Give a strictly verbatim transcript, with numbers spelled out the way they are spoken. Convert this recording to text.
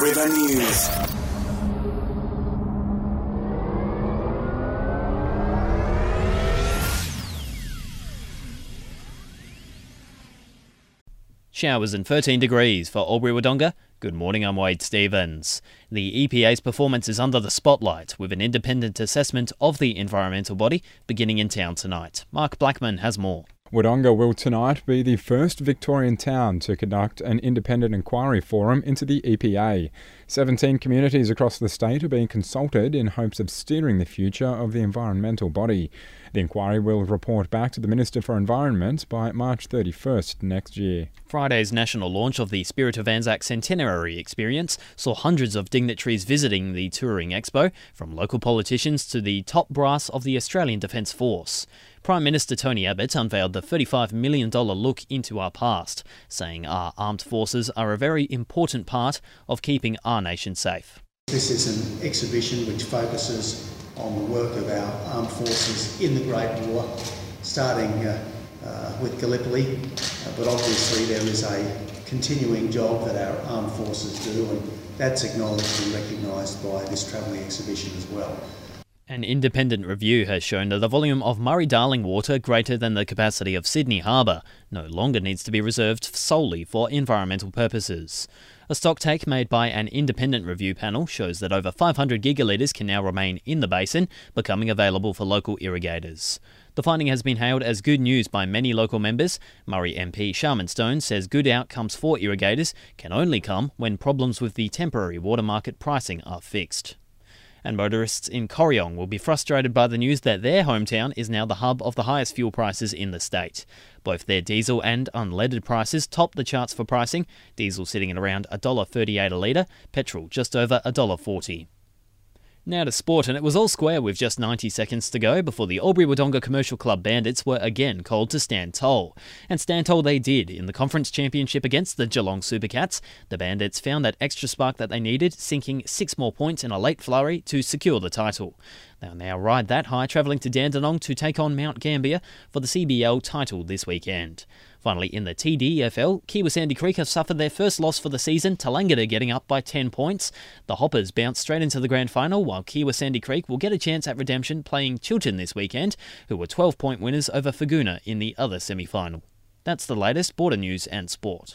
River News. Showers and thirteen degrees for Albury-Wodonga. Good morning, I'm Wade Stevens. The E P A's performance is under the spotlight with an independent assessment of the environmental body beginning in town tonight. Mark Blackman has more. Wodonga will tonight be the first Victorian town to conduct an independent inquiry forum into the E P A. seventeen communities across the state are being consulted in hopes of steering the future of the environmental body. The inquiry will report back to the Minister for Environment by March thirty-first next year. Friday's national launch of the Spirit of Anzac Centenary Experience saw hundreds of dignitaries visiting the touring expo, from local politicians to the top brass of the Australian Defence Force. Prime Minister Tony Abbott unveiled the thirty-five million dollars look into our past, saying our armed forces are a very important part of keeping our nation safe. This is an exhibition which focuses on the work of our armed forces in the Great War, starting uh, uh, with Gallipoli, uh, but obviously there is a continuing job that our armed forces do, and that's acknowledged and recognised by this travelling exhibition as well. An independent review has shown that the volume of Murray-Darling water greater than the capacity of Sydney Harbour no longer needs to be reserved solely for environmental purposes. A stock take made by an independent review panel shows that over five hundred gigalitres can now remain in the basin, becoming available for local irrigators. The finding has been hailed as good news by many local members. Murray M P Sharman Stone says good outcomes for irrigators can only come when problems with the temporary water market pricing are fixed. And motorists in Corryong will be frustrated by the news that their hometown is now the hub of the highest fuel prices in the state. Both their diesel and unleaded prices topped the charts for pricing, diesel sitting at around one dollar thirty-eight a litre, petrol just over one dollar forty. Now to sport, and it was all square with just ninety seconds to go before the Albury-Wodonga Commercial Club Bandits were again called to stand tall. And stand tall they did in the conference championship against the Geelong Supercats. The Bandits found that extra spark that they needed, sinking six more points in a late flurry to secure the title. They'll now ride that high, travelling to Dandenong to take on Mount Gambier for the C B L title this weekend. Finally, in the T D F L, Kiwa Sandy Creek have suffered their first loss for the season, Tallangada getting up by ten points. The Hoppers bounce straight into the grand final, while Kiwa Sandy Creek will get a chance at redemption playing Chilton this weekend, who were twelve-point winners over Faguna in the other semi-final. That's the latest border news and sport.